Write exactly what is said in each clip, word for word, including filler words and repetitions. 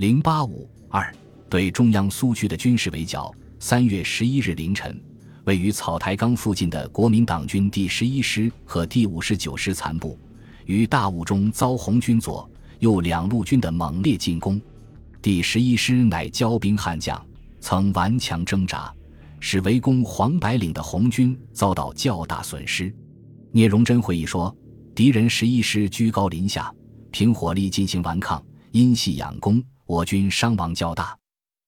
零八五二对中央苏区的军事围剿。三月十一日凌晨，位于草台岗附近的国民党军第十一师和第五十九师残部于大雾中遭红军左右两路军的猛烈进攻。第十一师乃骄兵悍将，曾顽强挣扎，使围攻黄白岭的红军遭到较大损失。聂荣臻回忆说，敌人十一师居高临下，凭火力进行顽抗，因隙佯攻，我军伤亡较大。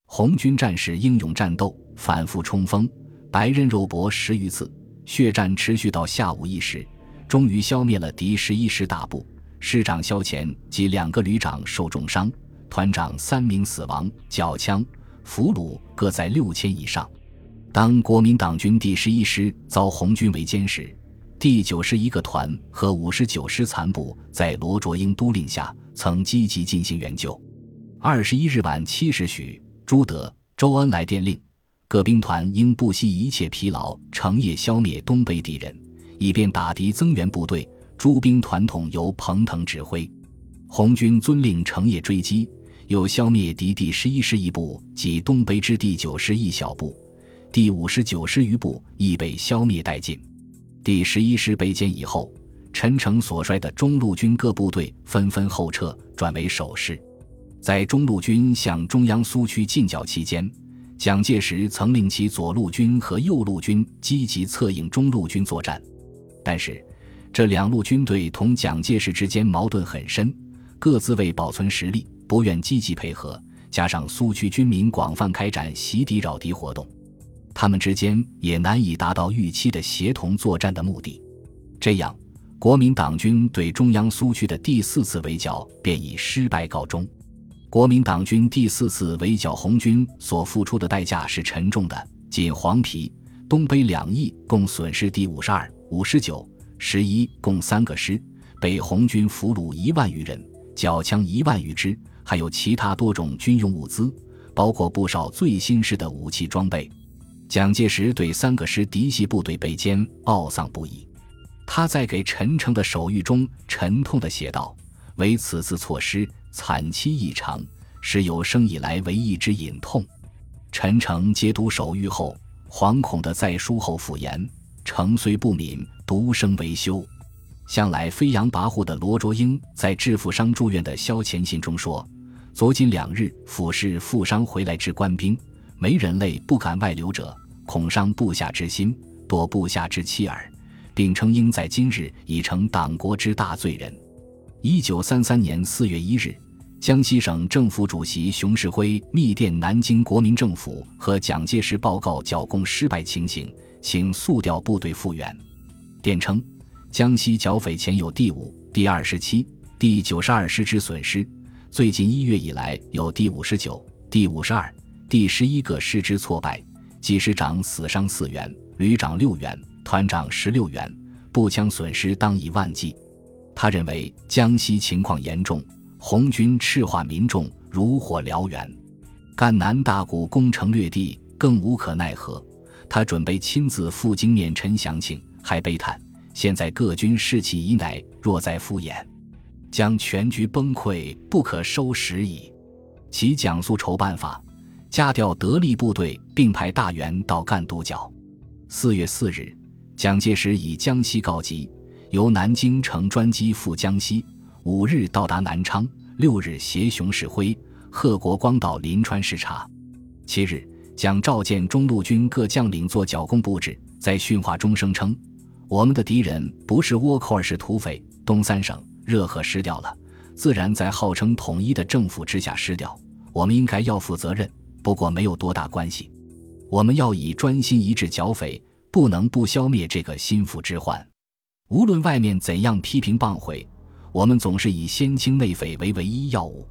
红军战士英勇战斗，反复冲锋，白刃肉搏十余次，血战持续到下午一时，终于消灭了敌十一师大部。师长萧乾及两个旅长受重伤，团长三名死亡，缴枪、俘虏各在六千以上。当国民党军第十一师遭红军围歼时，第九师一个团和五十九师残部在罗卓英督令下曾积极进行援救。二十一日晚七时许，朱德、周恩来电令，各兵团应不惜一切疲劳，成夜消灭东北敌人，以便打敌增援部队。诸兵团统由彭腾指挥。红军遵令成夜追击，又消灭敌第十一师一部及东北之第九师一小部，第五十九师余部亦被消灭殆尽。第十一师被歼以后，陈诚所率的中路军各部队纷纷后撤，转为守势。在中路军向中央苏区进剿期间，蒋介石曾令其左路军和右路军积极策应中路军作战。但是，这两路军队同蒋介石之间矛盾很深，各自为保存实力，不愿积极配合，加上苏区军民广泛开展袭敌扰敌活动，他们之间也难以达到预期的协同作战的目的。这样，国民党军对中央苏区的第四次围剿便以失败告终。国民党军第四次围剿红军所付出的代价是沉重的，仅黄皮、东北两翼共损失第五十二、五十九、十一共三个师，被红军俘虏一万余人，缴枪一万余支，还有其他多种军用物资，包括不少最新式的武器装备。蒋介石对三个师嫡系部队被歼懊丧不已，他在给陈诚的手谕中沉痛地写道：“为此次措施惨凄异常，是有生以来唯一之隐痛。”陈诚接读手谕后，惶恐地在书后附言：“诚虽不敏，独生为羞。”向来飞扬跋扈的罗卓英在致富商住院的萧乾信中说：“昨今两日俯视富商回来之官兵，没人类不敢外流者，恐伤部下之心，堕部下之妻耳，并称应在今日已成党国之大罪人。”一九三三年四月一日，江西省政府主席熊式辉密电南京国民政府和蒋介石报告剿共失败情形，请速调部队复员。电称，江西剿匪前有第五、第二十七、第九十二师之损失，最近一月以来有第五十九、第五十二、第十一个师之挫败，即师长死伤四员，旅长六员，团长十六员，步枪损失当以万计。他认为江西情况严重，红军赤化民众，如火燎原，赣南大股攻城略地，更无可奈何。他准备亲自赴京面陈详情，还悲叹：“现在各军士气已乃，若再敷衍，将全局崩溃，不可收拾矣。”其讲述筹办法，加调得力部队，并派大员到赣督剿。四月四日，蒋介石以江西告急，由南京乘专机赴江西，五日到达南昌，六日携熊式辉、贺国光到临川视察。七日，蒋召见中路军各将领做剿共布置，在训话中声称：“我们的敌人不是倭寇，而是土匪。东三省、热河失掉了，自然在号称统一的政府之下失掉，我们应该要负责任。不过没有多大关系，我们要以专心一致剿匪，不能不消灭这个心腹之患。无论外面怎样批评谤毁，我们总是以先清内匪为唯一要务。”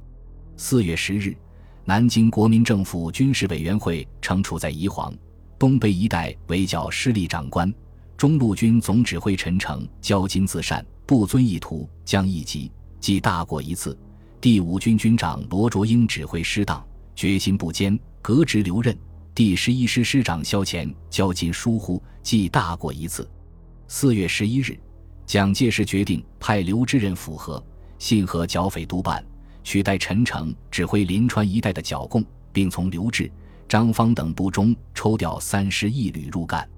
四月十日，南京国民政府军事委员会惩处在宜黄、东北一带围剿失利长官、中路军总指挥陈诚骄矜自擅，不遵意图，将一级记大过一次。第五军军长罗卓英指挥失当，决心不坚，革职留任。第十一师师长萧乾交金疏忽，记大过一次。四月十一日，蒋介石决定派刘知仁、符合、信和剿匪督办，取代陈诚指挥临川一带的剿共，并从刘峙、张芳等部中抽调三十一旅入赣。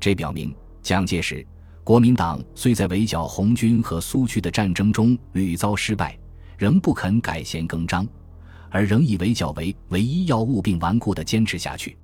这表明，蒋介石、国民党虽在围剿红军和苏区的战争中屡遭失败，仍不肯改弦更张，而仍以围剿为唯一要务并顽固地坚持下去。